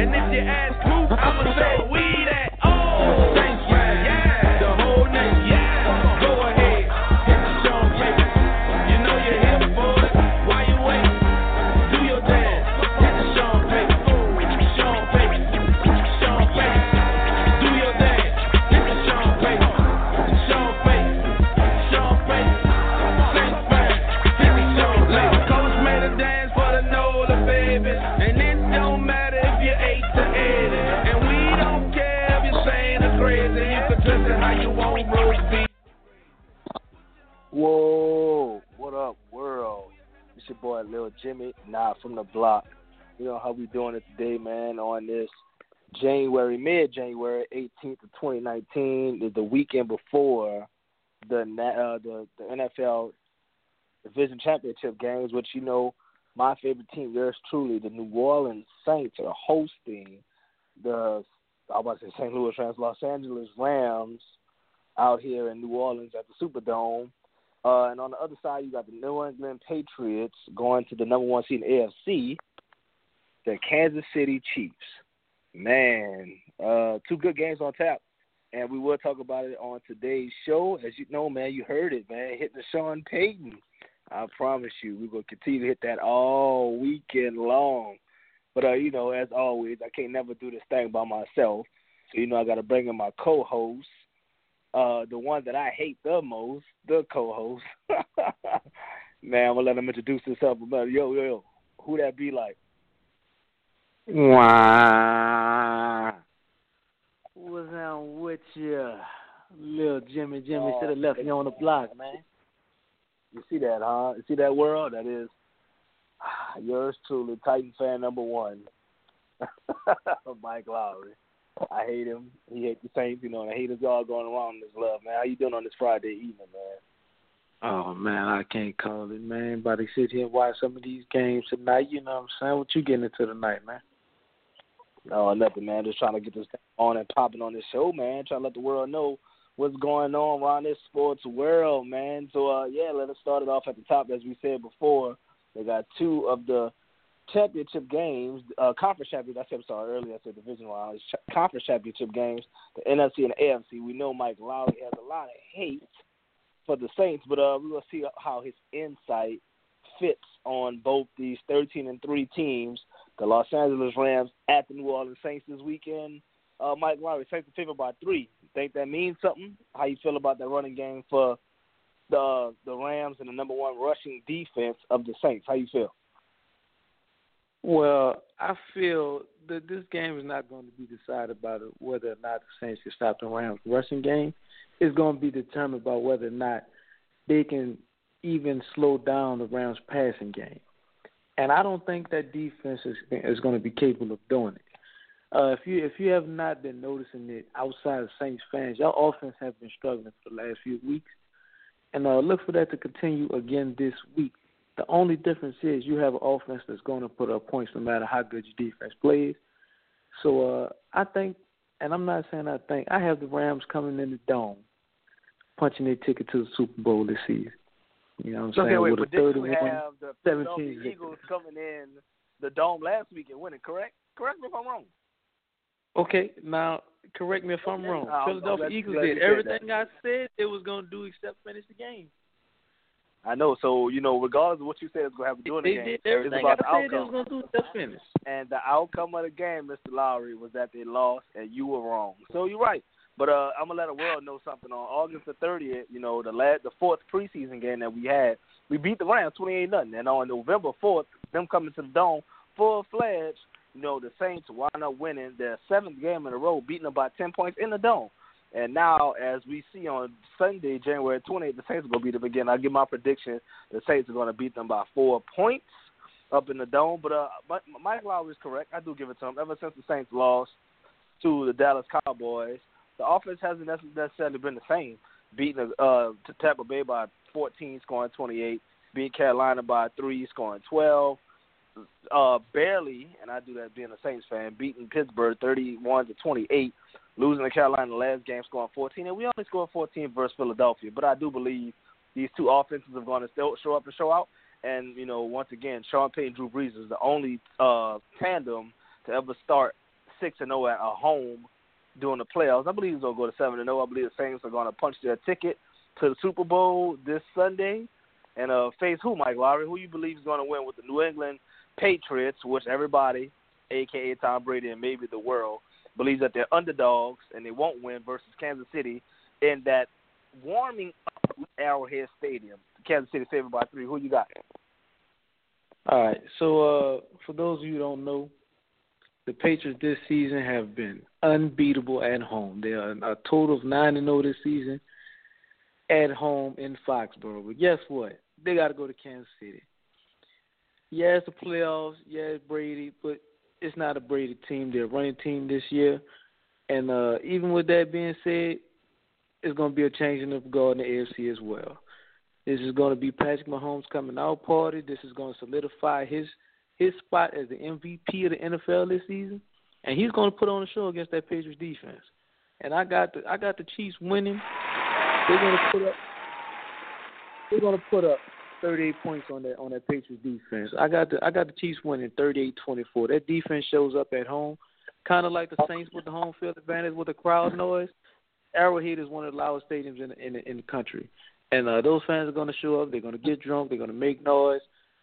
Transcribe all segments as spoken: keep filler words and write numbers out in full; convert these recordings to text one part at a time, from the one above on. And if you ask who, I'ma say we that. Oh, thank you. Yeah, the whole name. Yeah, go ahead. Hit the Sean Payton. You know you're here, boy. Why you wait? Do your dance. Hit the Sean Payton. Sean Payton. Sean Payton. Do your dance. Hit the Sean Payton. Sean Payton. Sean Payton. Saint Frank. Hit the Sean Payton. Coach made a dance for the Nola babies. And it don't matter. Whoa, what up, world? It's your boy Lil' Jimmy, nah, from the block. You know how we doing it today, man, on this January, mid-January eighteenth of twenty nineteen, the weekend before the, uh, the the N F L Division Championship games, which, you know, my favorite team, yours truly, the New Orleans Saints, are hosting the I was about to say Saint Louis Rams, Los Angeles Rams out here in New Orleans at the Superdome. Uh, and on the other side, you got the New England Patriots going to the number one seed in the A F C, the Kansas City Chiefs. Man, uh, two good games on tap. And we will talk about it on today's show. As you know, man, you heard it, man, hitting the Sean Payton. I promise you, we're going to continue to hit that all weekend long. But, uh, you know, as always, I can't never do this thing by myself. So, you know, I got to bring in my co-host, uh, the one that I hate the most, the co-host. Man, I'm going to let him introduce himself. Yo, yo, yo, who that be like? Wah. What's on with you? Little Jimmy, Jimmy uh, should have left me on the block, man. You see that, huh? You see that, world? That is. Yours truly, Titan fan number one, Mike Lowry. I hate him. He hates the Saints, you know, and I hate us all going around this love, man. How you doing on this Friday evening, man? Oh, man, I can't call it, man. About to sit here and watch some of these games tonight, you know what I'm saying? What you getting into tonight, man? No, nothing, man. Just trying to get this on and popping on this show, man. Trying to let the world know what's going on around this sports world, man. So, uh, yeah, let us start it off at the top, as we said before. They got two of the championship games, uh, conference championship. I said, I'm sorry, earlier I said division round. Ch- conference championship games, the N F C and the A F C. We know Mike Lowry has a lot of hate for the Saints, but uh, we're going to see how his insight fits on both these thirteen and three teams, the Los Angeles Rams at the New Orleans Saints this weekend. Uh, Mike Lowry, Saints are favored by three. You think that means something? How you feel about that running game for The the Rams and the number one rushing defense of the Saints? How you feel? Well, I feel that this game is not going to be decided by the, whether or not the Saints can stop the Rams' rushing game. It's going to be determined by whether or not they can even slow down the Rams' passing game. And I don't think that defense is, is going to be capable of doing it. Uh, if you if you have not been noticing it outside of Saints fans, your offense has been struggling for the last few weeks. And uh, look for that to continue again this week. The only difference is you have an offense that's going to put up points no matter how good your defense plays. So uh, I think, and I'm not saying I think, I have the Rams coming in the dome, punching their ticket to the Super Bowl this season. You know what I'm okay, saying? Wait, with a thirty-one, have the seventeen Eagles coming in the dome last week and winning, correct? Correct me if I'm wrong. Okay, now correct me if I'm wrong. No, Philadelphia no, Eagles did everything that I said they was going to do except finish the game. I know. So, you know, regardless of what you said is going to happen during they the game, did everything it's about I the said outcome. They was going to do except finish. And the outcome of the game, Mister Lowry, was that they lost and you were wrong. So you're right. But uh, I'm going to let the world know something. On August the thirtieth, you know, the last, the fourth preseason game that we had, we beat the Rams twenty-eight nothing. And on November fourth, them coming to the Dome full-fledged, you know, the Saints wound up winning their seventh game in a row, beating them by ten points in the dome. And now, as we see on Sunday, January twentieth, the Saints are going to beat them again. I'll give my prediction. The Saints are going to beat them by four points up in the dome. But uh, Mike Lowry is correct. I do give it to him. Ever since the Saints lost to the Dallas Cowboys, the offense hasn't necessarily been the same. Beating uh, Tampa Bay by fourteen, scoring twenty-eight. Beat Carolina by three, scoring twelve. Uh, barely, and I do that being a Saints fan, beating Pittsburgh thirty-one to twenty-eight, losing to Carolina the last game, scoring fourteen, and we only scored fourteen versus Philadelphia. But I do believe these two offenses are going to still show up and show out. And you know, once again, Sean Payton, Drew Brees is the only uh, tandem to ever start six and oh at home during the playoffs. I believe it's going to go to seven and oh. I believe the Saints are going to punch their ticket to the Super Bowl this Sunday and uh, face who, Mike Lowry? Who you believe is going to win with the New England Patriots, which everybody, a k a. Tom Brady and maybe the world, believes that they're underdogs and they won't win, versus Kansas City in that warming up Arrowhead Stadium. Kansas City favored by three. Who you got? All right. So uh, for those of you who don't know, the Patriots this season have been unbeatable at home. They are a total of nine and oh this season at home in Foxborough. But guess what? They got to go to Kansas City. Yeah, it's the playoffs. Yeah, it's Brady, but it's not a Brady team. They're a running team this year. And uh, even with that being said, it's going to be a change in the guard in the A F C as well. This is going to be Patrick Mahomes' coming out party. This is going to solidify his his spot as the M V P of the N F L this season. And he's going to put on a show against that Patriots defense. And I got the I got the Chiefs winning. They're going to put up they're going to put up thirty-eight points on that on that Patriots defense. I got the I got the Chiefs winning thirty-eight twenty-four. That defense shows up at home, kind of like the Saints with the home field advantage with the crowd noise. Arrowhead is one of the loudest stadiums in the, in the, in the country, and uh, those fans are going to show up. They're going to get drunk. They're going to make noise,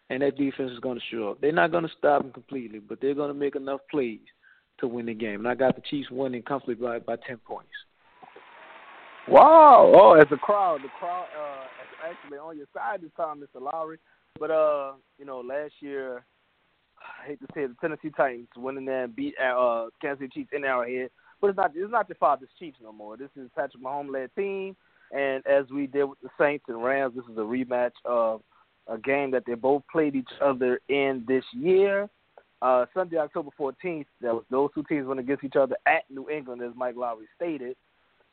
and that defense is going to show up. They're not going to stop them completely, but they're going to make enough plays to win the game. And I got the Chiefs winning comfortably by by ten points. Wow! Oh, as a crowd, the crowd uh, actually on your side this time, Mister Lowry. But uh, you know, last year, I hate to say it, the Tennessee Titans winning there and beat uh, Kansas City Chiefs in Arrowhead. But it's not it's not your father's Chiefs no more. This is Patrick Mahomes-led team, and as we did with the Saints and Rams, this is a rematch of a game that they both played each other in this year. Uh, Sunday, October fourteenth, those two teams went against each other at New England, as Mike Lowry stated.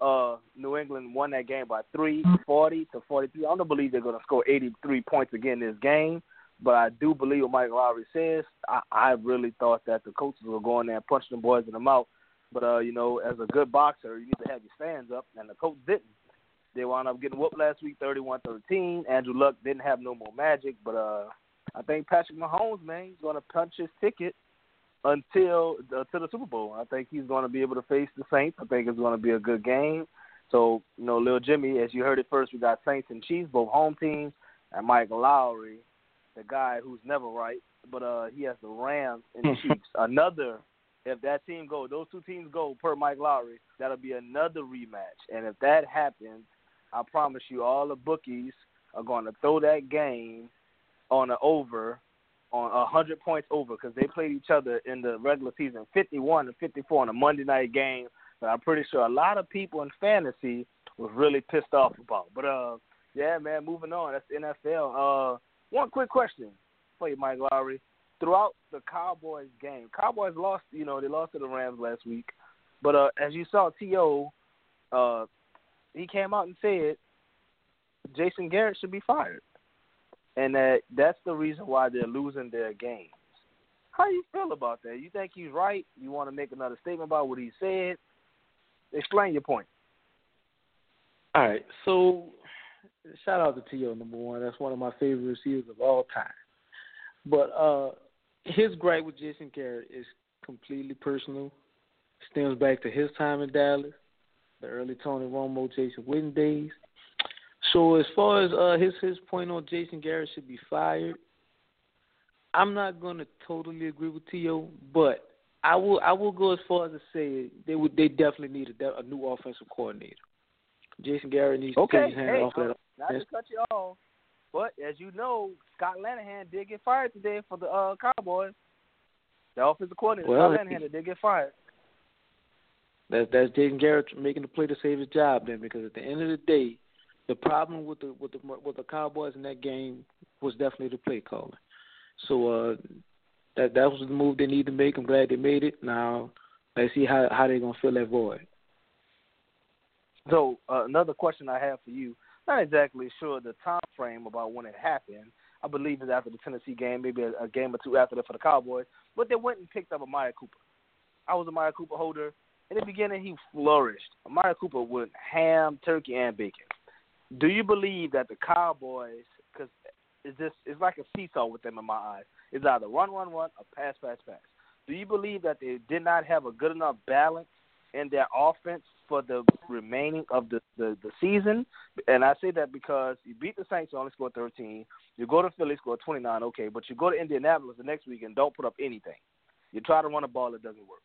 Uh, New England won that game by three, forty to forty-three. I don't believe they're going to score eighty-three points again this game, but I do believe what Mike Lowry says. I, I really thought that the coaches were going there and punching the boys in the mouth, but, uh, you know, as a good boxer, you need to have your stands up, and the coach didn't. They wound up getting whooped last week, thirty-one thirteen. Andrew Luck didn't have no more magic, but uh, I think Patrick Mahomes, man, he's going to punch his ticket until uh, to the Super Bowl. I think he's going to be able to face the Saints. I think it's going to be a good game. So, you know, Lil' Jimmy, as you heard it first, we got Saints and Chiefs, both home teams, and Mike Lowry, the guy who's never right, but uh, he has the Rams and the Chiefs. Another, if that team go, those two teams go per Mike Lowry, that'll be another rematch. And if that happens, I promise you all the bookies are going to throw that game on an over, on one hundred points over, because they played each other in the regular season, fifty-one and fifty-four in a Monday night game that I'm pretty sure a lot of people in fantasy was really pissed off about. But, uh, yeah, man, moving on. That's the N F L. Uh, one quick question for you, Mike Lowry. Throughout the Cowboys game, Cowboys lost, you know, they lost to the Rams last week. But uh, as you saw, T O, uh, he came out and said Jason Garrett should be fired. And that that's the reason why they're losing their games. How do you feel about that? You think he's right? You want to make another statement about what he said? Explain your point. All right. So, shout out to T O, number one. That's one of my favorite receivers of all time. But uh, his gripe with Jason Garrett is completely personal. Stems back to his time in Dallas, the early Tony Romo, Jason Witten days. So as far as uh, his his point on Jason Garrett should be fired, I'm not going to totally agree with T O, but I will I will go as far as to say they would they definitely need a, de- a new offensive coordinator. Jason Garrett needs okay. to take his hand hey, off that. Not to cut you off, but as you know, Scott Linehan did get fired today for the uh, Cowboys. The offensive coordinator, well, Scott Linehan, did get fired. That's that's Jason Garrett making the play to save his job then, because at the end of the day, the problem with the with the with the Cowboys in that game was definitely the play calling. So uh, that that was the move they needed to make. I'm glad they made it. Now let's see how, how they're gonna fill that void. So uh, another question I have for you. Not exactly sure the time frame about when it happened. I believe it's after the Tennessee game, maybe a, a game or two after that for the Cowboys. But they went and picked up Amari Cooper. I was a Amari Cooper holder. In the beginning, he flourished. Amari Cooper went ham, turkey, and bacon. Do you believe that the Cowboys, because it's, it's like a seesaw with them in my eyes, it's either run, run, run, or pass, pass, pass. do you believe that they did not have a good enough balance in their offense for the remaining of the, the, the season? And I say that because you beat the Saints, you only scored thirteen. You go to Philly, score twenty-nine, okay. But you go to Indianapolis the next week and don't put up anything. You try to run a ball, it doesn't work.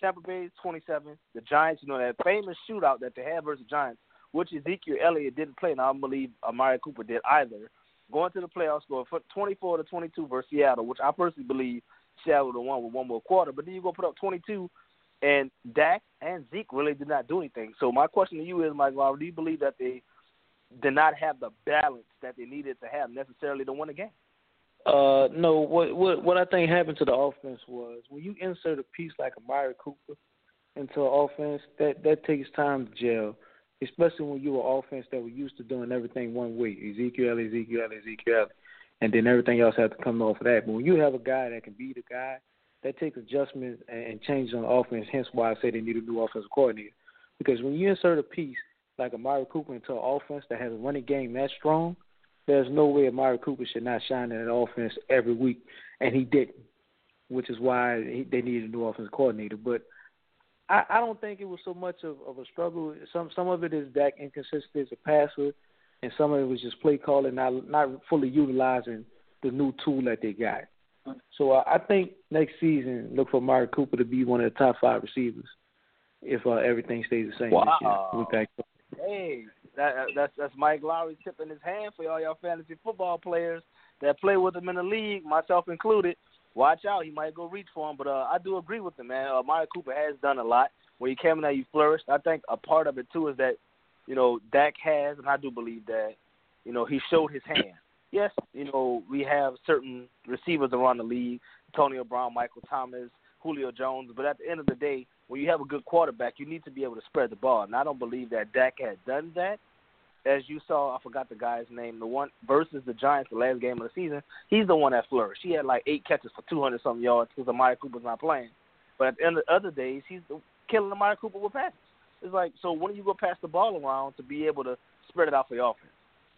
Tampa Bay, twenty-seven. The Giants, you know, that famous shootout that they had versus the Giants, which Ezekiel Elliott didn't play, and I don't believe Amari Cooper did either. Going to the playoffs, score twenty-four to twenty-two versus Seattle, which I personally believe Seattle would have won with one more quarter. But then you go put up twenty-two, and Dak and Zeke really did not do anything. So my question to you is, Mike Lowry, do you believe that they did not have the balance that they needed to have necessarily to win a game? Uh, no, what, what what I think happened to the offense was when you insert a piece like Amari Cooper into an offense, that, that takes time to gel, especially when you were offense that were used to doing everything one way, Ezekiel, Ezekiel, Ezekiel, and then everything else had to come off of that. But when you have a guy that can be the guy, that takes adjustments and changes on offense, hence why I say they need a new offensive coordinator. Because when you insert a piece like Amari Cooper into an offense that has a running game that strong, there's no way Amari Cooper should not shine in an offense every week, and he didn't, which is why he, they needed a new offensive coordinator. But I, I don't think it was so much of, of a struggle. Some some of it is Dak inconsistent as a passer, and some of it was just play calling, not, not fully utilizing the new tool that they got. So uh, I think next season, look for Amari Cooper to be one of the top five receivers if uh, everything stays the same. Wow. This year. Hey. That, that's that's Mike Lowry tipping his hand for all y'all fantasy football players that play with him in the league, myself included. Watch out, he might go reach for him. But uh, I do agree with him, man. Uh, Amari Cooper has done a lot. When he came in there, he flourished. I think a part of it, too, is that, you know, Dak has, and I do believe that, you know, he showed his hand. Yes, you know, we have certain receivers around the league, Antonio Brown, Michael Thomas, Julio Jones. But at the end of the day, when you have a good quarterback, you need to be able to spread the ball. And I don't believe that Dak had done that. As you saw, I forgot the guy's name, the one versus the Giants the last game of the season, he's the one that flourished. He had like eight catches for two hundred-something yards because Amari Cooper's not playing. But at the end of the other days, he's killing Amari Cooper with passes. It's like, so when do you go pass the ball around to be able to spread it out for your offense?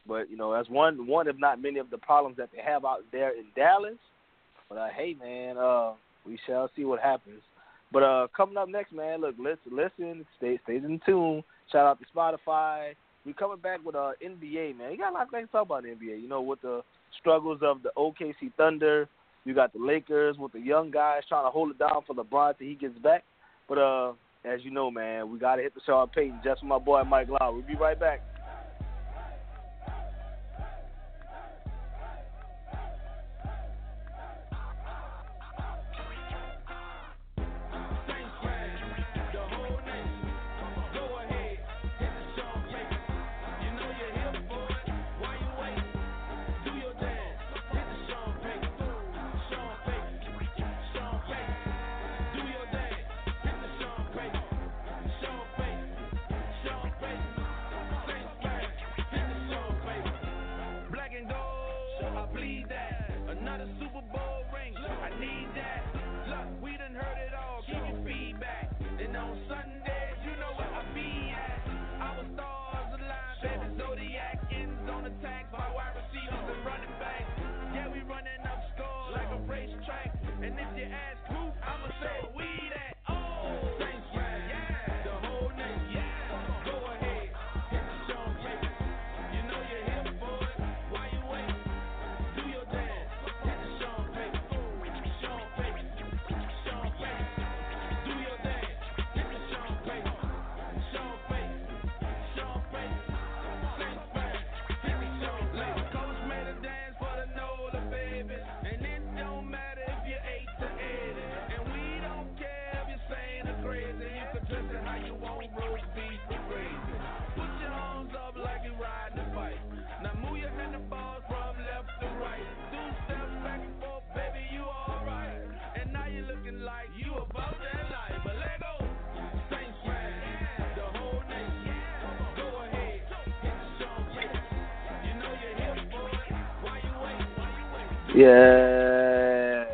But, you know, that's one, one if not many of the problems that they have out there in Dallas. But, uh, hey, man, uh, we shall see what happens. But uh, coming up next, man, look, let's listen, stay, stay in tune. Shout out to Spotify. We're coming back with uh, N B A, man. You got a lot of things to talk about in the N B A. You know, with the struggles of the O K C Thunder, you got the Lakers with the young guys trying to hold it down for LeBron till he gets back. But uh, as you know, man, we got to hit the Sean Payton just for my boy Mike Lowry. We'll be right back. Yeah.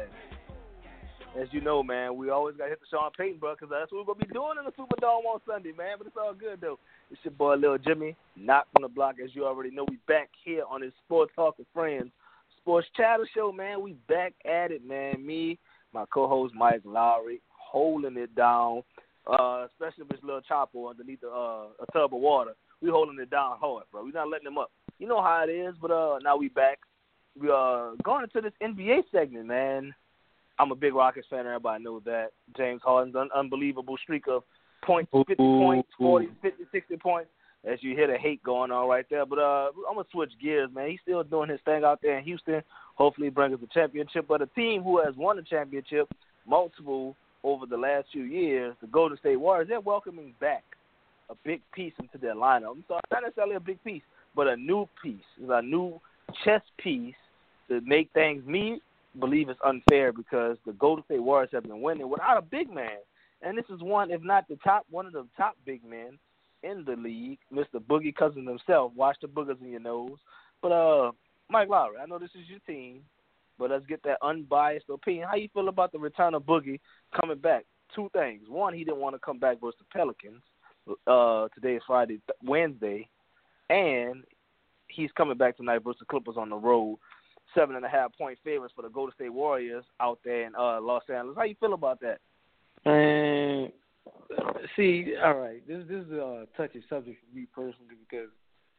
As you know, man, we always got to hit the Sean Payton, bro, because that's what we're going to be doing in the Superdome on Sunday, man. But it's all good, though. It's your boy, Lil' Jimmy, not from the block. As you already know, we back here on this Sports Talk with Friends Sports Chatter Show, man. We back at it, man. Me, my co-host Mike Lowry, holding it down, uh, especially with little Chapo underneath the, uh, a tub of water. We holding it down hard, bro. We're not letting him up. You know how it is, but uh, now we back. We are going into this N B A segment, man. I'm a big Rockets fan. Everybody knows that. James Harden's un- unbelievable streak of points, fifty ooh, points, forty, ooh. fifty, sixty points. As you hear the hate going on right there. But uh, I'm going to switch gears, man. He's still doing his thing out there in Houston. Hopefully he brings us a championship. But a team who has won a championship, multiple over the last few years, the Golden State Warriors, they're welcoming back a big piece into their lineup. I'm sorry, not necessarily a big piece, but a new piece. It's a new chess piece to make things meet. Believe it's unfair because the Golden State Warriors have been winning without a big man. And this is one, if not the top, one of the top big men in the league, Mister Boogie Cousins himself. Watch the boogers in your nose. But, uh, Mike Lowry, I know this is your team, but let's get that unbiased opinion. How you feel about the return of Boogie coming back? Two things. One, he didn't want to come back versus the Pelicans. Uh, today is Friday, th- Wednesday. And he's coming back tonight versus the Clippers on the road. Seven and a half point favorites for the Golden State Warriors out there in uh, Los Angeles. How you feel about that? Um, see, all right, this this is a touchy subject for me personally because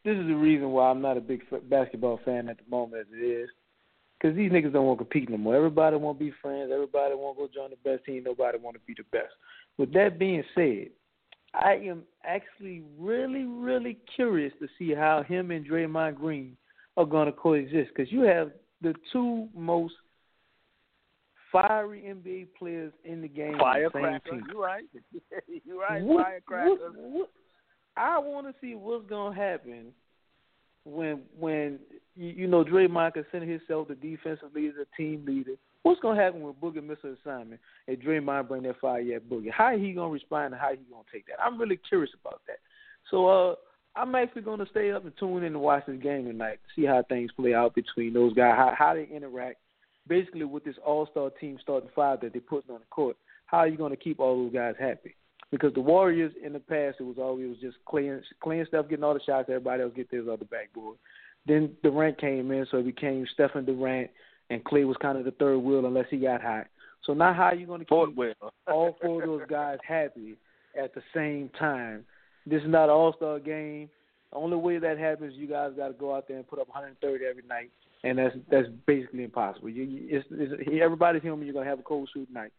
this is the reason why I'm not a big basketball fan at the moment as it is. Because these niggas don't want to compete no more. Everybody want to be friends. Everybody want to go join the best team. Nobody want to be the best. With that being said, I am actually really, really curious to see how him and Draymond Green are going to coexist because you have the two most fiery N B A players in the game. Firecracker, you're right. You're right, what, firecracker. What, what, I want to see what's going to happen when, when you know, Draymond considers himself the defensive leader, team leader. What's going to happen when Boogie misses assignment and Draymond bring that fire at Boogie? How he going to respond and how he going to take that? I'm really curious about that. So, uh, I'm actually going to stay up and tune in to watch this game tonight to see how things play out between those guys, how, how they interact, basically with this all-star team starting five that they're putting on the court. How are you going to keep all those guys happy? Because the Warriors in the past, it was always it was just clearing, clearing stuff, getting all the shots, everybody else get theirs off the backboard. Then Durant came in, so it became Stephen Durant, and Clay was kind of the third wheel unless he got hot. So now how are you going to keep all four of those guys happy at the same time? This is not an all-star game. The only way that happens, you guys got to go out there and put up one hundred thirty every night, and that's that's basically impossible. You, you, it's, it's, everybody's human. You're going to have a cold shoot night.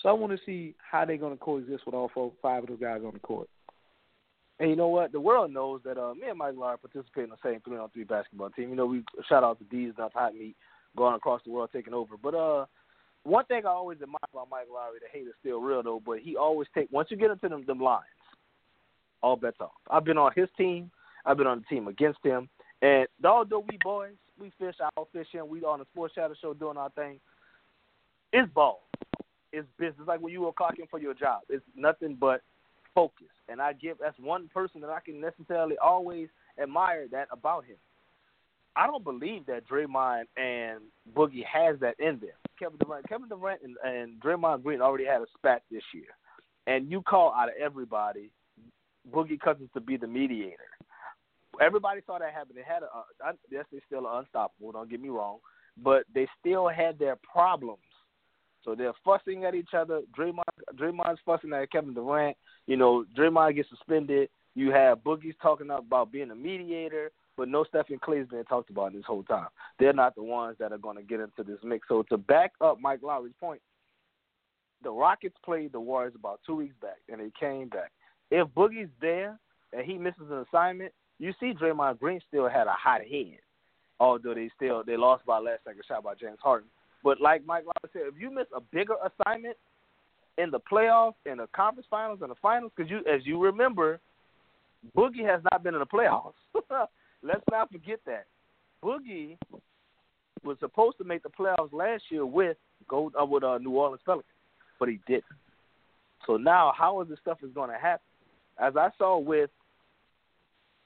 So I want to see how they're going to coexist with all four, five of those guys on the court. And you know what? The world knows that uh, me and Mike Lowry participate in the same three-on-three basketball team. You know, we shout out to D's, not hot meat, going across the world, taking over. But uh, one thing I always admire about Mike Lowry, the hate is still real, though, but he always take once you get into them, them lines, all bets off. I've been on his team. I've been on the team against him. And although we boys, we fish, I'll fish him. We on the Sports Chatter Show doing our thing. It's ball. It's business. It's like when you were clocking for your job. It's nothing but focus. And I give that's one person that I can necessarily always admire that about him. I don't believe that Draymond and Boogie has that in them. Kevin Durant, Kevin Durant and, and Draymond Green already had a spat this year. And you call out of everybody Boogie Cousins to be the mediator. Everybody saw that happen. They had a, uh, yes, they still are unstoppable, don't get me wrong, but they still had their problems. So they're fussing at each other. Draymond, Draymond's fussing at Kevin Durant. You know, Draymond gets suspended. You have Boogie's talking about being a mediator, but no Stephen Clay's been talked about this whole time. They're not the ones that are going to get into this mix. So to back up Mike Lowry's point, the Rockets played the Warriors about two weeks back, and they came back. If Boogie's there and he misses an assignment, you see Draymond Green still had a hot head, although they still they lost by last second shot by James Harden. But like Mike Lowry said, if you miss a bigger assignment in the playoffs, in the conference finals, in the finals, because you, as you remember, Boogie has not been in the playoffs. Let's not forget that. Boogie was supposed to make the playoffs last year with Gold, uh, with uh, New Orleans Pelicans, but he didn't. So now how is this stuff is going to happen? As I saw with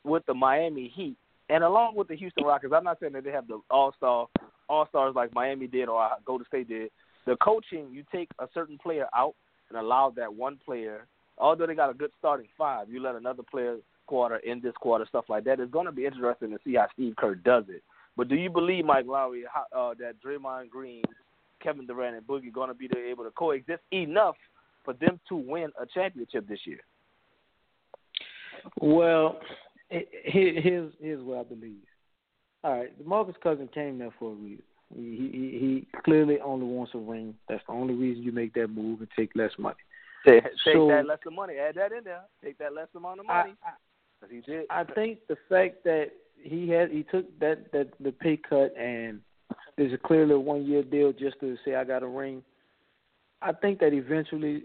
with the Miami Heat, and along with the Houston Rockets, I'm not saying that they have the all-star, all-stars like Miami did or Golden State did. The coaching, you take a certain player out and allow that one player, although they got a good starting five, you let another player quarter in this quarter, stuff like that. It's going to be interesting to see how Steve Kerr does it. But do you believe, Mike Lowry, how, uh, that Draymond Green Kevin Durant and Boogie going to be able to coexist enough for them to win a championship this year? Well, it, here's, here's what I believe. All right, DeMarcus Cousins came there for a reason. He, he, he clearly only wants a ring. That's the only reason you make that move and take less money. Take, take so, that less of money. Add that in there. Take that less amount of money. I, I, he did. I think the fact that he had he took that, that the pay cut and there's a clearly a one-year deal just to say I got a ring, I think that eventually,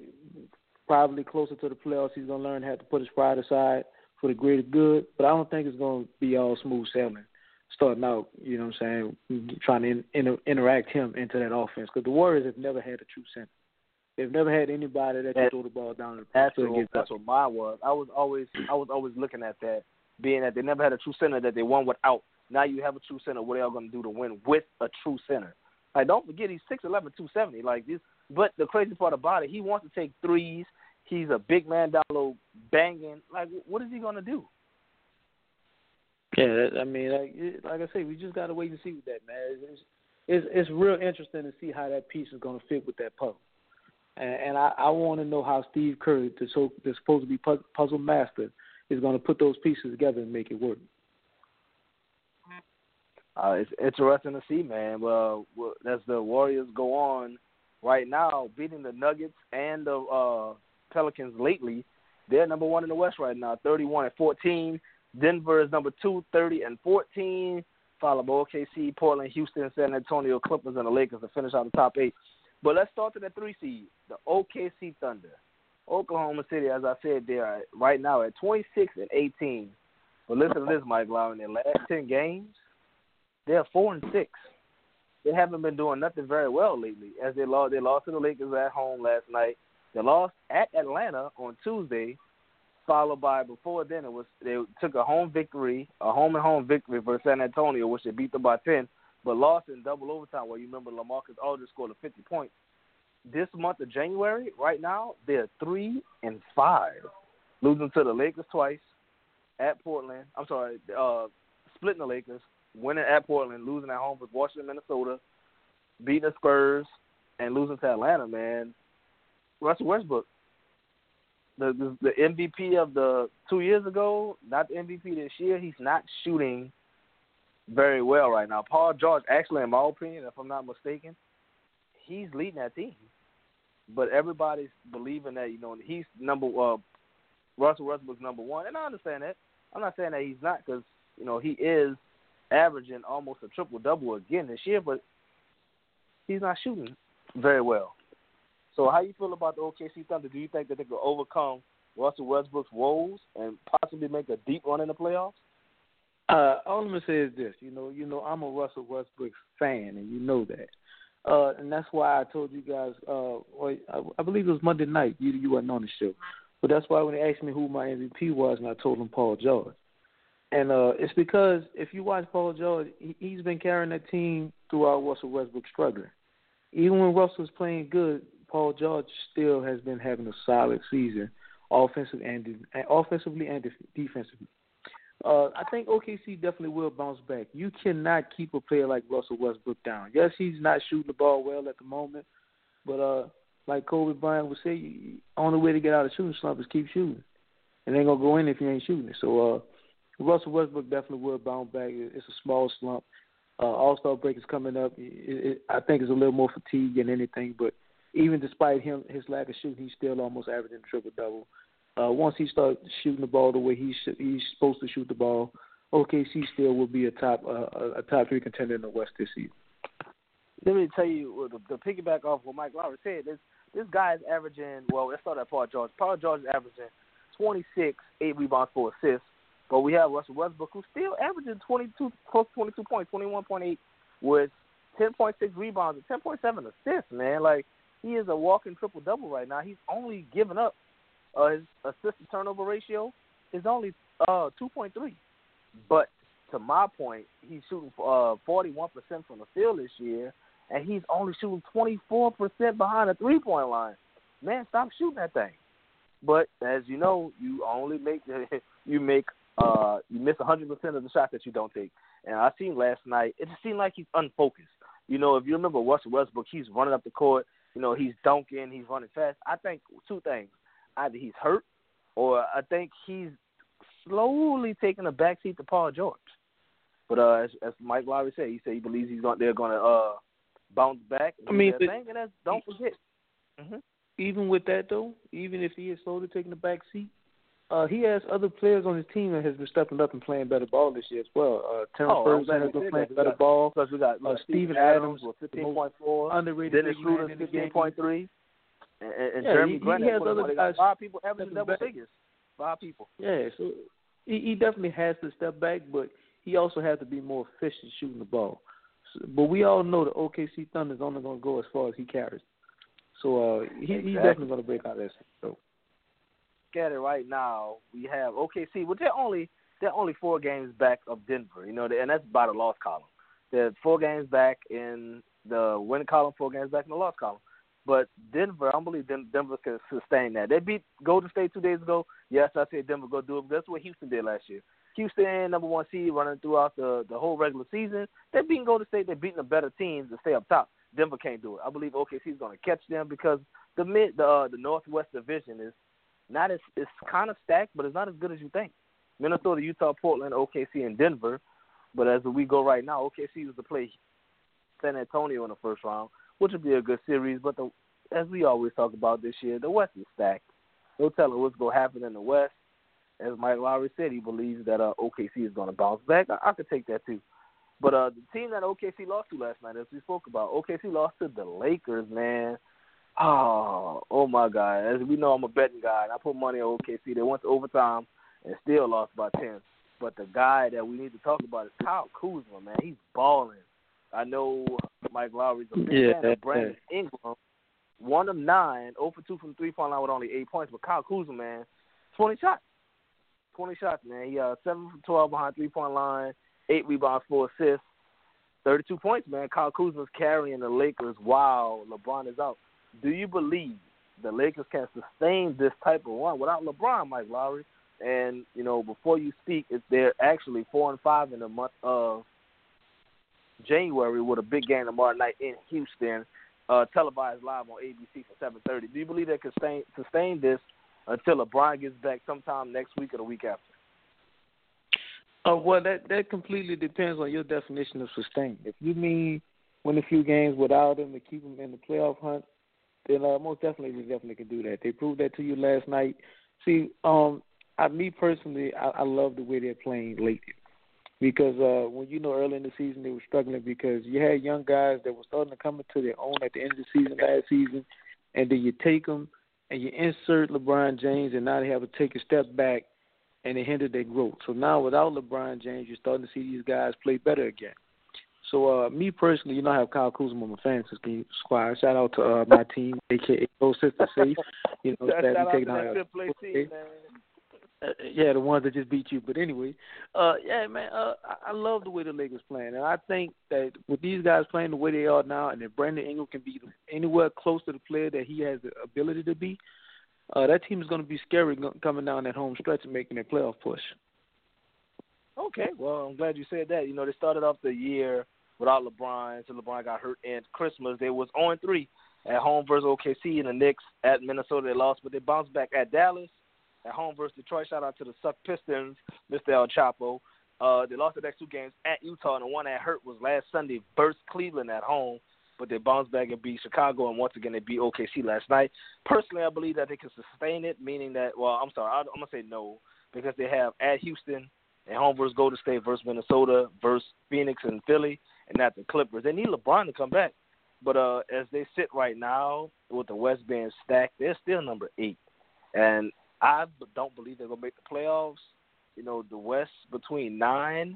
probably closer to the playoffs, he's going to learn how to put his pride aside for the greater good. But I don't think it's going to be all smooth sailing starting out, you know what I'm saying, trying to in, in, interact him into that offense. Because the Warriors have never had a true center. They've never had anybody that can throw the ball down the path. That's, that's what mine was. I was always I was always looking at that, being that they never had a true center that they won without. Now you have a true center. What are y'all going to do to win with a true center? Like, don't forget, he's six eleven, two seventy. Like this, but the crazy part about it, he wants to take threes. He's a big man down low banging. Like, what is he going to do? Yeah, I mean, like, like I say, we just got to wait and see with that, man. It's, it's, it's real interesting to see how that piece is going to fit with that puzzle. And I, I want to know how Steve Kerr, the so, that's supposed to be puzzle master, is going to put those pieces together and make it work. Uh, it's interesting to see, man. Well, as the Warriors go on right now, beating the Nuggets and the uh, Pelicans lately, they're number one in the West right now, thirty-one and fourteen. Denver is number two, thirty and fourteen. Followed by O K C, Portland, Houston, San Antonio, Clippers, and the Lakers to finish out the top eight. But let's start to the three seed, the O K C Thunder. Oklahoma City, as I said, they are right now at twenty-six and eighteen. But listen to this, Mike Lowry. In their last ten games, they're four and six. They haven't been doing nothing very well lately. As they lost, they lost to the Lakers at home last night. They lost at Atlanta on Tuesday, followed by before then it was they took a home victory, a home and home victory versus San Antonio, which they beat them by ten. But lost in double overtime where you remember LaMarcus Aldridge scored a fifty points. This month of January, right now, they're three and five, losing to the Lakers twice, at Portland. I'm sorry, uh, splitting the Lakers, winning at Portland, losing at home with Washington, Minnesota, beating the Spurs, and losing to Atlanta. Man, Russell Westbrook, the the, the M V P of the two years ago, not the M V P this year. He's not shooting very well right now. Paul George, actually, in my opinion, if I'm not mistaken, he's leading that team. But everybody's believing that, you know, he's number uh, Russell Westbrook's number one, and I understand that. I'm not saying that he's not because, you know, he is averaging almost a triple-double again this year, but he's not shooting very well. So how you feel about the O K C Thunder? Do you think that they could overcome Russell Westbrook's woes and possibly make a deep run in the playoffs? Uh, all I'm gonna say is this, you know, you know, I'm a Russell Westbrook fan, and you know that, uh, and that's why I told you guys. Uh, or I, I believe it was Monday night. You you weren't on the show, but that's why when they asked me who my M V P was, and I told them Paul George, and uh, it's because if you watch Paul George, he, he's been carrying that team throughout Russell Westbrook struggling. Even when Russell's playing good, Paul George still has been having a solid season, offensively and offensively and defensively. Uh, I think O K C definitely will bounce back. You cannot keep a player like Russell Westbrook down. Yes, he's not shooting the ball well at the moment, but uh, like Kobe Bryant would say, the only way to get out of shooting slump is keep shooting. It ain't going to go in if you ain't shooting it. So uh, Russell Westbrook definitely will bounce back. It's a small slump. Uh, All-Star break is coming up. It, it, I think it's a little more fatigue than anything, but even despite him his lack of shooting, he's still almost averaging triple-double. Uh, once he starts shooting the ball the way he sh- he's supposed to shoot the ball, O K C still will be a top uh, a top three contender in the West this season. Let me tell you, the, the piggyback off what Mike Lowry said, this this guy is averaging, well, let's start at Paul George. Paul George is averaging twenty-six, eight rebounds, four assists, but we have Russell Westbrook who's still averaging twenty-two, close to twenty-two points, twenty-one point eight with ten point six rebounds and ten point seven assists, man. Like, he is a walking triple-double right now. He's only giving up. Uh, his assist-to-turnover ratio is only uh, two point three. But to my point, he's shooting uh, forty-one percent from the field this year, and he's only shooting twenty-four percent behind the three-point line. Man, stop shooting that thing. But as you know, you only make you make Uh, you miss one hundred percent of the shots that you don't take. And I seen last night, it just seemed like he's unfocused. You know, if you remember Russell Westbrook, he's running up the court. You know, he's dunking, he's running fast. I think two things. Either he's hurt or I think he's slowly taking a backseat to Paul George. But uh, as, as Mike Lowry said, he said he believes he's going, they're going to uh, bounce back. I mean, but, thing, and that's, don't forget. Mm-hmm. Even with that, though, even if he is slowly taking a back seat, uh, he has other players on his team that has been stepping up and playing better ball this year as well. Uh, Terrence oh, Ferguson has been playing better ball. Plus we got uh, Steven Adams, with fifteen point four, underrated. Dennis Schroeder, fifteen point three. And, and yeah, Jeremy he, Grant, he has other guys. Five people having double back. figures. Five people. Yeah, so he, he definitely has to step back, but he also has to be more efficient shooting the ball. So, but we all know the O K C Thunder is only going to go as far as he carries. So uh, he, exactly. he's definitely going to break out this. So. At it right now, we have O K C, but they're only they're only four games back of Denver, you know, and that's by the loss column. They're four games back in the win column, four games back in the loss column. But Denver, I don't believe Denver can sustain that. They beat Golden State two days ago. Yes, I said Denver go do it. But that's what Houston did last year. Houston, number one seed, running throughout the, the whole regular season. They're beating Golden State. They're beating the better teams to stay up top. Denver can't do it. I believe O K C is going to catch them because the mid, the, uh, the Northwest Division is not as it's kind of stacked, but it's not as good as you think. Minnesota, Utah, Portland, O K C, and Denver. But as we go right now, O K C was to play San Antonio in the first round, which would be a good series. But the, as we always talk about this year, the West is stacked. No telling what's going to happen in the West. As Mike Lowry said, he believes that uh, O K C is going to bounce back. I, I could take that too. But uh, the team that O K C lost to last night, as we spoke about, O K C lost to the Lakers, man. Oh, oh my God. As we know, I'm a betting guy, and I put money on O K C. They went to overtime and still lost by ten. But the guy that we need to talk about is Kyle Kuzma, man. He's balling. I know Mike Lowry's a big fan yeah, of Brandon yeah. Ingram. One of nine, zero for two from three-point line with only eight points. But Kyle Kuzma, man, twenty shots. twenty shots, man. He uh, seven for twelve behind three-point line, eight rebounds, four assists, thirty-two points, man. Kyle Kuzma's carrying the Lakers while LeBron is out. Do you believe the Lakers can sustain this type of run without LeBron, Mike Lowry? And, you know, before you speak, if they're actually four and five in the month of January with a big game tomorrow night in Houston, uh, televised live on A B C for seven thirty. Do you believe they can sustain, sustain this until LeBron gets back sometime next week or the week after? Uh, well, that, that completely depends on your definition of sustain. If you mean win a few games without him to keep him in the playoff hunt, then uh, most definitely, they definitely can do that. They proved that to you last night. See, um, I, me personally, I, I love the way they're playing lately because uh, when you know early in the season they were struggling because you had young guys that were starting to come into their own at the end of the season last season, and then you take them and you insert LeBron James, and now they have to take a step back and it hindered their growth. So now without LeBron James, you're starting to see these guys play better again. So, uh, me personally, you know, I have Kyle Kuzma on my fantasy squad. Shout out to uh, my team, a k a. Go Sister Safe. You know, that out taking out that play team, uh, yeah, the ones that just beat you. But anyway, uh, yeah, man, uh, I love the way the Lakers playing. And I think that with these guys playing the way they are now and if Brandon Ingram can be anywhere close to the player that he has the ability to be, uh, that team is going to be scary coming down that home stretch and making their playoff push. Okay, well, I'm glad you said that. You know, they started off the year without LeBron, so LeBron got hurt in Christmas. They was oh and three at home versus O K C and the Knicks. At Minnesota, they lost, but they bounced back at Dallas. At home versus Detroit, shout-out to the Suck Pistons, Mister El Chapo. Uh, they lost the next two games at Utah, and the one that hurt was last Sunday versus Cleveland at home, but they bounced back and beat Chicago, and once again, they beat O K C last night. Personally, I believe that they can sustain it, meaning that, well, I'm sorry, I'm going to say no, because they have at Houston, at home versus Golden State versus Minnesota versus Phoenix and Philly, and not the Clippers. They need LeBron to come back. But uh, as they sit right now, with the West being stacked, they're still number eight. And I don't believe they're going to make the playoffs. You know, the West between nine,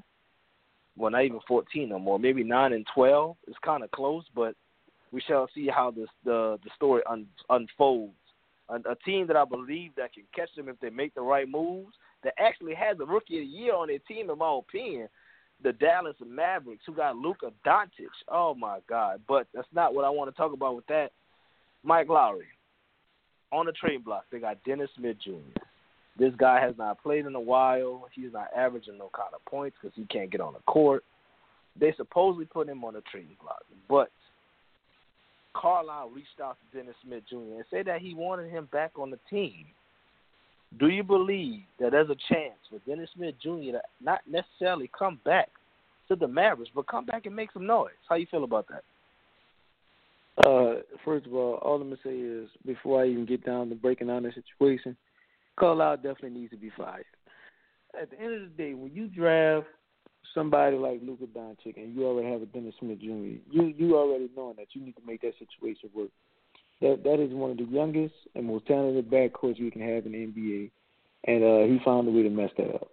well, not even fourteen no more, maybe nine and twelve is kind of close, but we shall see how this, the, the story un, unfolds. A, a team that I believe that can catch them if they make the right moves, that actually has a rookie of the year on their team, in my opinion, the Dallas Mavericks, who got Luka Doncic. Oh, my God. But that's not what I want to talk about with that. Mike Lowry, on the trade block, they got Dennis Smith Junior This guy has not played in a while. He's not averaging no kind of points because he can't get on the court. They supposedly put him on a trading block, but Carlisle reached out to Dennis Smith Junior and said that he wanted him back on the team. Do you believe that there's a chance for Dennis Smith Junior to not necessarily come back to the Mavericks, but come back and make some noise? How you feel about that? Uh, first of all, all I'm going to say is, before I even get down to breaking down the situation, Carlisle definitely needs to be fired. At the end of the day, when you draft somebody like Luka Doncic and you already have a Dennis Smith Junior, you you already knowing that you need to make that situation work. That that is one of the youngest and most talented backcourts you can have in the N B A, and uh, he found a way to mess that up.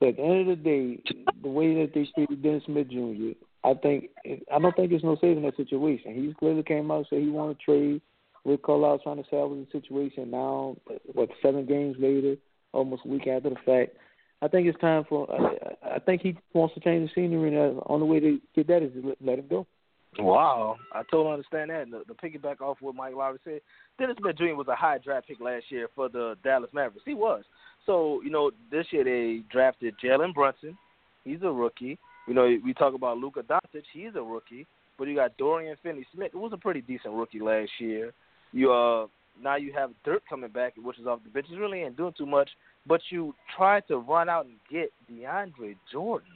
But at the end of the day, the way that they treated Dennis Smith Junior, I think I don't think there's no saving that situation. He clearly came out and said he wanted to trade. Rick Carlisle trying to salvage the situation now, what, seven games later, almost a week after the fact. I think it's time for – I think he wants to change the scenery, and the only way to get that is to let him go. Wow. I totally understand that. And the, the piggyback off what Mike Lowry said, Dennis Smith Junior was a high draft pick last year for the Dallas Mavericks. He was. So, you know, this year they drafted Jalen Brunson. He's a rookie. You know, we talk about Luka Doncic. He's a rookie. But you got Dorian Finney-Smith, who was a pretty decent rookie last year. You uh, now you have Dirk coming back, which is off the bench. He really ain't doing too much. But you try to run out and get DeAndre Jordan.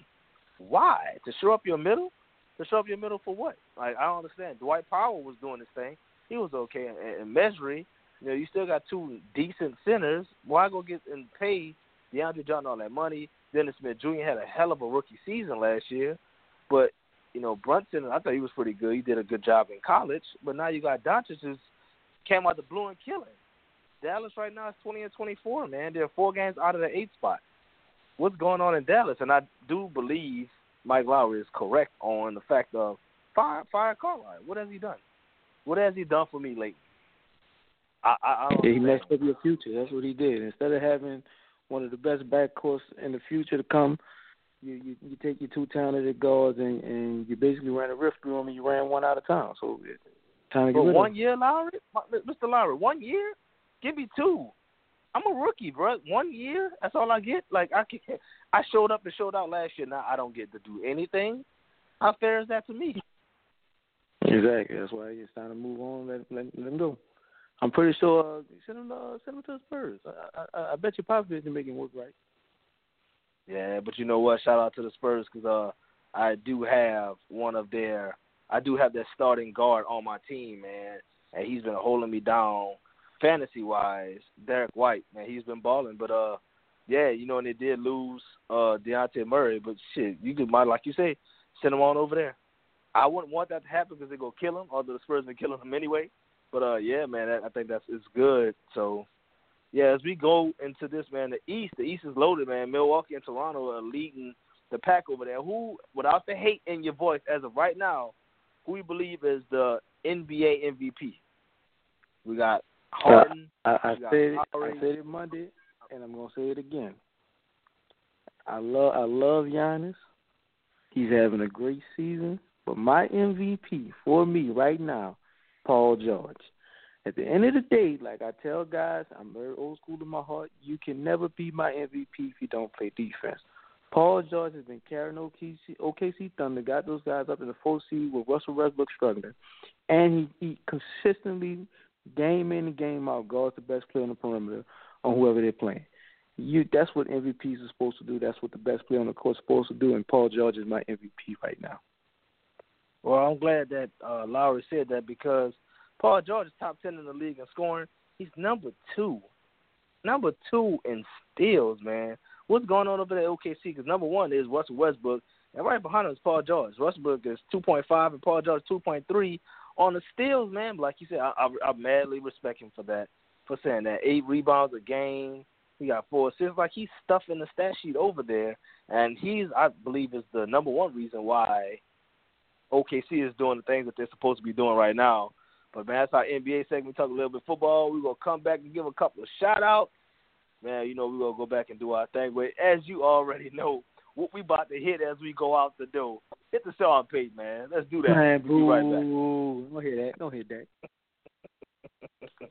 Why? To show up your middle? To show up your middle for what? Like, I don't understand. Dwight Powell was doing this thing. He was okay. And, and Mesri, you know, you still got two decent centers. Why go get and pay DeAndre Jordan all that money? Dennis Smith Junior had a hell of a rookie season last year. But, you know, Brunson, I thought he was pretty good. He did a good job in college. But now you got Doncic, who came out the blue and killing. Dallas right now is twenty and twenty-four, man. They're four games out of the eighth spot. What's going on in Dallas? And I do believe Mike Lowry is correct on the fact of fire, fire Carlisle. What has he done? What has he done for me lately? I, I, I don't yeah, he messed up your future. That's what he did. Instead of having one of the best backcourts in the future to come, you, you, you take your two talented guards and, and you basically ran a rift through them and you ran one out of town. So time to get rid of one year, Lowry? Mister Lowry, one year? Give me two. I'm a rookie, bro. One year, that's all I get. Like I can, I showed up and showed out last year. Now I don't get to do anything. How fair is that to me? Exactly. That's why it's time to move on. Let let, let him go. I'm pretty sure uh, send him uh, send him to the Spurs. I I, I bet you Popovich can make him work right. Yeah, but you know what? Shout out to the Spurs because uh, I do have one of their I do have their starting guard on my team, man, and he's been holding me down. Fantasy-wise, Derek White, man, he's been balling. But, uh, yeah, you know, and they did lose uh, Dejounte Murray. But, shit, you could, like you say, send him on over there. I wouldn't want that to happen because they're going to kill him, although the Spurs have been killing him anyway. But, uh, yeah, man, I think that's it's good. So, yeah, as we go into this, man, the East, the East is loaded, man. Milwaukee and Toronto are leading the pack over there. Who, without the hate in your voice, as of right now, who you believe is the N B A M V P? We got Harden. Uh, I, I said it, I said it Monday, and I'm gonna say it again. I love, I love Giannis. He's having a great season, but my M V P for me right now, Paul George. At the end of the day, like I tell guys, I'm very old school in my heart. You can never be my M V P if you don't play defense. Paul George has been carrying O K C Thunder, got those guys up in the fourth seed with Russell Westbrook struggling, and he, he consistently. Game in and game out, guards the best player on the perimeter on whoever they're playing. You, that's what M V Ps are supposed to do. That's what the best player on the court is supposed to do, and Paul George is my M V P right now. Well, I'm glad that uh, Lowry said that because Paul George is top ten in the league in scoring. He's number two. Number two in steals, man. What's going on over there at O K C? Because number one is Russell Westbrook, and right behind him is Paul George. Westbrook is two point five and Paul George two point three. On the steals, man, like you said, I, I, I madly respect him for that, for saying that. Eight rebounds a game. He got four assists. Like, he's stuffing the stat sheet over there, and he's, I believe, is the number one reason why O K C is doing the things that they're supposed to be doing right now. But, man, that's our N B A segment. We talk a little bit football. We're going to come back and give a couple of shout-outs. Man, you know, we're going to go back and do our thing. But as you already know, what we about to hit as we go out the door. Hit the Sean Payton, man. Let's do that. Man, boo. We'll be right back. Don't hear that. Don't hear that.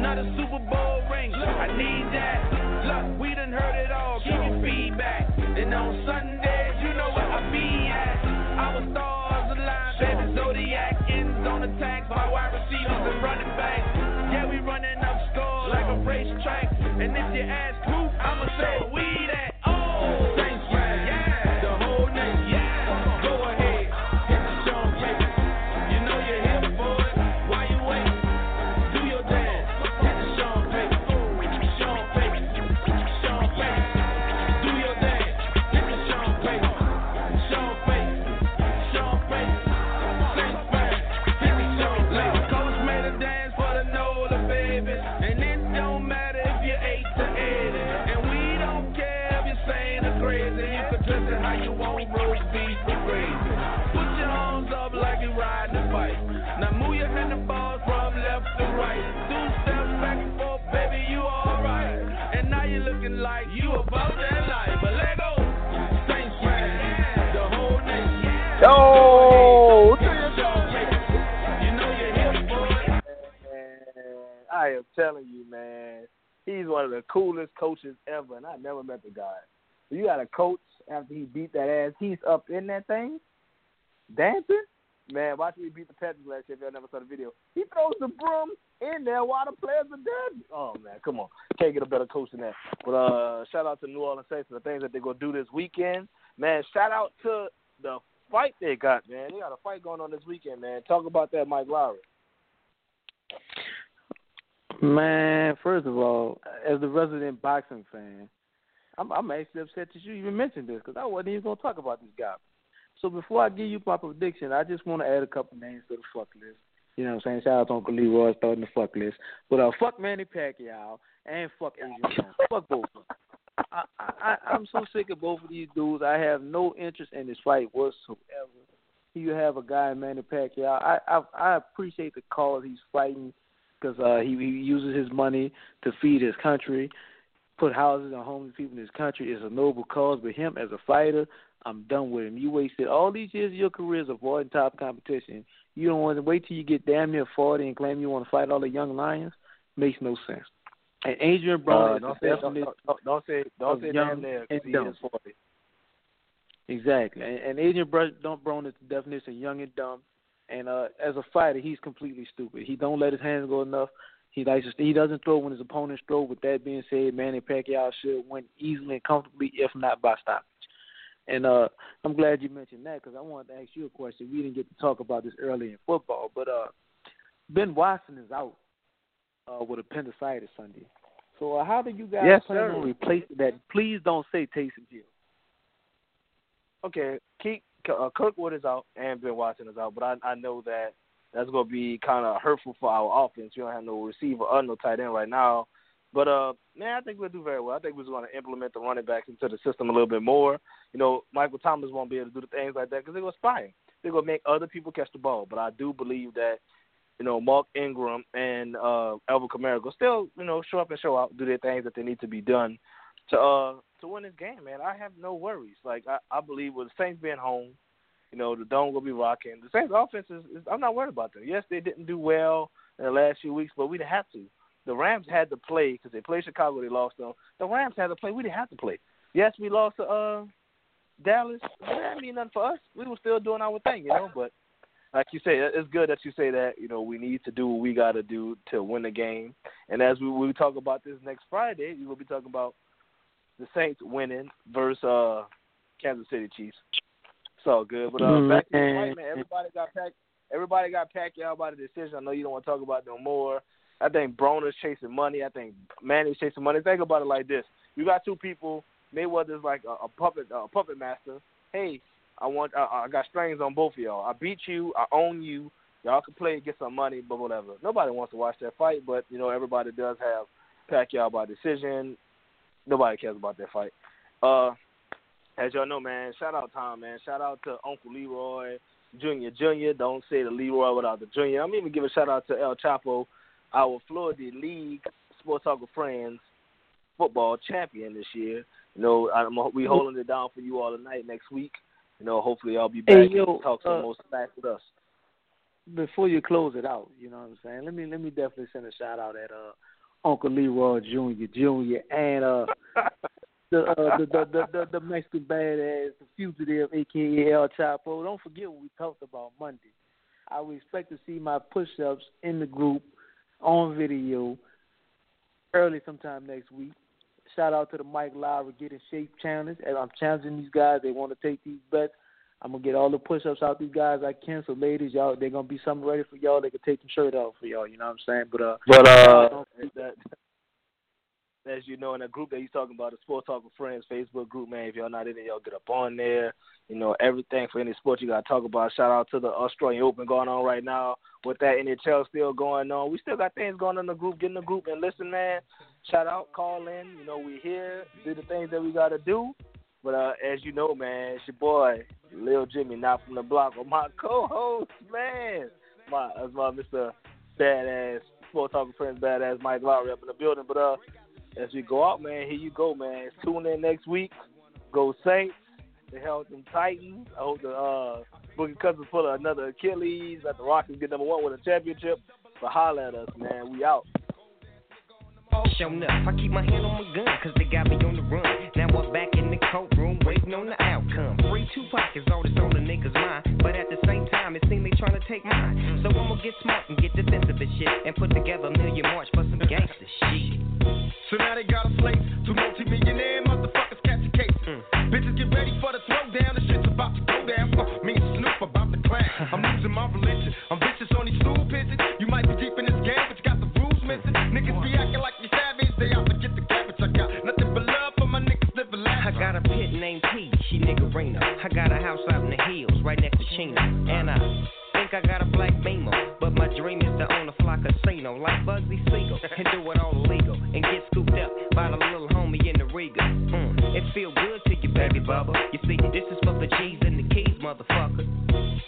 not a Super Bowl ring. I need that. Look, we done heard it all. Give me feedback. Then on Sundays, you know where I be at. Our stars align, baby. Zodiac ends on attacks by wide receivers and running backs. Yeah, we running up scores like a racetrack. And if you ask who, I'ma say we that. Oh. Yo, man, I am telling you, man, he's one of the coolest coaches ever, and I never met the guy. So you got a coach after he beat that ass, he's up in that thing, dancing. Man, watch me beat the Patriots last year if y'all never saw the video. He throws the broom in there while the players are dead. Oh, man, come on. Can't get a better coach than that. But uh, shout out to New Orleans Saints for the things that they're going to do this weekend. Man, shout out to the fight they got, man. They got a fight going on this weekend, man. Talk about that, Mike Lowry. Man, first of all, as the resident boxing fan, I'm, I'm actually upset that you even mentioned this because I wasn't even going to talk about this guy. So before I give you my prediction, I just want to add a couple names to the fuck list. You know what I'm saying? Shout out to Uncle Leroy starting the fuck list. But uh, fuck Manny Pacquiao and fuck Adrian. Fuck both of them. I, I, I'm so sick of both of these dudes. I have no interest in this fight whatsoever. You have a guy, Manny Pacquiao. I I, I appreciate the cause he's fighting because uh, he, he uses his money to feed his country, put houses and homes to people in his country. It's a noble cause, but him as a fighter, I'm done with him. You wasted all these years of your careers avoiding top competition. You don't want to wait till you get damn near forty and claim you want to fight all the young lions? Makes no sense. And Adrian Broner uh, don't, don't, don't, don't, don't say don't say damn near because he is forty. Exactly. And, and Adrian Broner is the definition of young and dumb. And uh, as a fighter, he's completely stupid. He don't let his hands go enough. He likes to, he doesn't throw when his opponents throw. With that being said, Manny Pacquiao should win easily and comfortably, if not by stoppage. And uh, I'm glad you mentioned that because I wanted to ask you a question. We didn't get to talk about this early in football, but uh, Ben Watson is out uh, with appendicitis Sunday. So uh, how do you guys yes, plan on replacing that? Please don't say Taysom Hill. Okay, Keith, uh, Kirkwood is out and Ben Watson is out, but I, I know that that's going to be kind of hurtful for our offense. We don't have no receiver or no tight end right now. But, uh, man, I think we'll do very well. I think we're going to implement the running backs into the system a little bit more. You know, Michael Thomas won't be able to do the things like that because they're going to spy him. They're going to make other people catch the ball. But I do believe that, you know, Mark Ingram and uh, Alvin Kamara will still, you know, show up and show out, do their things that they need to be done to uh, to win this game, man. I have no worries. Like, I, I believe with the Saints being home, you know, the Dome will be rocking. The Saints offense, is, is I'm not worried about them. Yes, they didn't do well in the last few weeks, but we didn't have to. The Rams had to play because they played Chicago. They lost them. The Rams had to play. We didn't have to play. Yes, we lost to uh, Dallas. But that didn't mean nothing for us. We were still doing our thing, you know. But like you say, it's good that you say that. You know, we need to do what we got to do to win the game. And as we, we talk about this next Friday, we will be talking about the Saints winning versus uh, Kansas City Chiefs. It's all good. But uh, back to the fight, man. Everybody got packed. Everybody got packed out by the decision. I know you don't want to talk about it no more. I think Broner's chasing money. I think Manny's chasing money. Think about it like this: you got two people. Mayweather's like a, a puppet, a puppet master. Hey, I want, I, I got strings on both of y'all. I beat you. I own you. Y'all can play and get some money, but whatever. Nobody wants to watch that fight, but you know everybody does have Pacquiao by decision. Nobody cares about that fight. Uh, as y'all know, man. Shout out Tom, man. Shout out to Uncle Leroy, Junior, Junior. Don't say the Leroy without the Junior. I'm even giving a shout out to El Chapo, our Florida League Sports Talk of Friends football champion this year. You know, I'm, we holding it down for you all tonight next week. You know, hopefully I'll be back hey, yo, and talk some uh, more smack with us. before you close it out, you know what I'm saying? Let me let me definitely send a shout out at uh, Uncle Leroy Junior Junior and uh, the, uh, the, the, the the the Mexican badass, the fugitive, aka El Chapo. Don't forget what we talked about Monday. I would expect to see my push-ups in the group on video early sometime next week. Shout out to the Mike Lowry Get in Shape challenge. And I'm challenging these guys. They want to take these bets. I'm going to get all the push-ups out these guys I can. So, ladies, y'all, they're going to be something ready for y'all. They can take your shirt off for y'all. You know what I'm saying? But, uh, but uh, that, as you know, in that group that he's talking about, the Sports Talk with Friends Facebook group, man, if y'all not in it, y'all get up on there. You know, everything for any sport you got to talk about. Shout out to the Australian Open going on right now. With that N H L still going on. We still got things going on in the group. Get in the group and listen, man. Shout out, call in. You know, we're here. Do the things that we got to do. But uh, as you know, man, it's your boy, Lil' Jimmy, not from the block, with my co-host, man, my, my Mister Badass, Sports Talking Friends, Badass Mike Lowry up in the building. But uh, as we go out, man, here you go, man. Tune in next week. Go Saints. The hell with them Titans. I hope the uh, Boogie Cousins pull another Achilles. Let the Rockets get number one with a championship. But holler at us, man. We out. Showing up, I keep my hand on my gun, cause they got me on the run. Now I'm back in the courtroom, waiting on the outcome. Free Tupac is all that's on the niggas' mind, but at the same time, it seems they trying to take mine. So I'ma get smart and get defensive and shit, and put together a million march for some gangster shit. So now they got a slate, two multi-millionaire motherfuckers catching cases. Mm. Bitches get ready for the throwdown, the shit's about to go down. Uh, me and Snoop about to clash. I'm losing my religion, I'm vicious on these stool pigeons. You might be deep in this game, but you got the rules missing. Niggas be acting like you savage, they out to get the cabbage. I got nothing but love for my niggas living life. I got a pit named P, she niggerina. I got a house out in the hills, right next to Chino. And I think I got a black Beamer, but my dream is to own a fly casino, like Bugsy Siegel, and do it all illegal, and get scooped up by the little homie in the Riga. Mm, it feel good to you, baby bubba. You see, this is for the G's and the keys, motherfucker.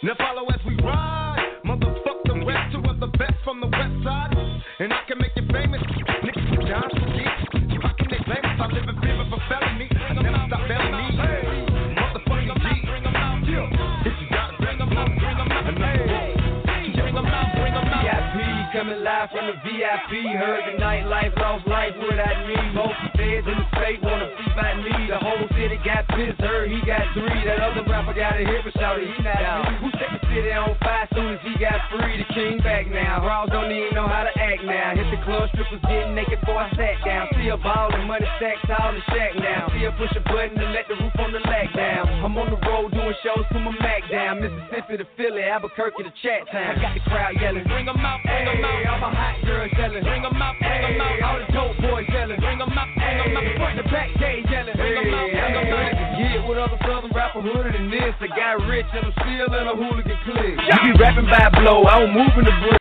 Now follow as we ride, motherfuck the west, two of the best from the west side, and I can make you famous. I live in fear of a felony. I never stop felony. Motherfucking G. If you gotta bring them out, bring them out. Bring them out, bring them out. V I P, coming live from the V I P. Heard the nightlife, lost life, what I need. Most feds in the state wanna feed my need. The whole city got pissed, heard he got three. That other rapper got a hip and shouted, he not out. Who set the city on fire soon as he got free? The king back now. Raw don't even know how to act now. Hit the club, strippers getting naked before I sat down. See a ball and money stacks all the shack now. See her push a button and let the roof on the lag down. I'm on the road doing shows to my Mac down. Mississippi to Philly, Albuquerque to Chattown. I got the crowd yelling, bring them out, bring them out. I'm a hot girl yelling, bring them out, bring them out. All the dope boys yelling, bring them out, bring them out. Front to back, they yelling, bring them out, bring them out. Yeah, what other southern rapper hooded than this? I got rich and I'm still in a hooligan clique. You be rapping by blow, I don't move in the brick.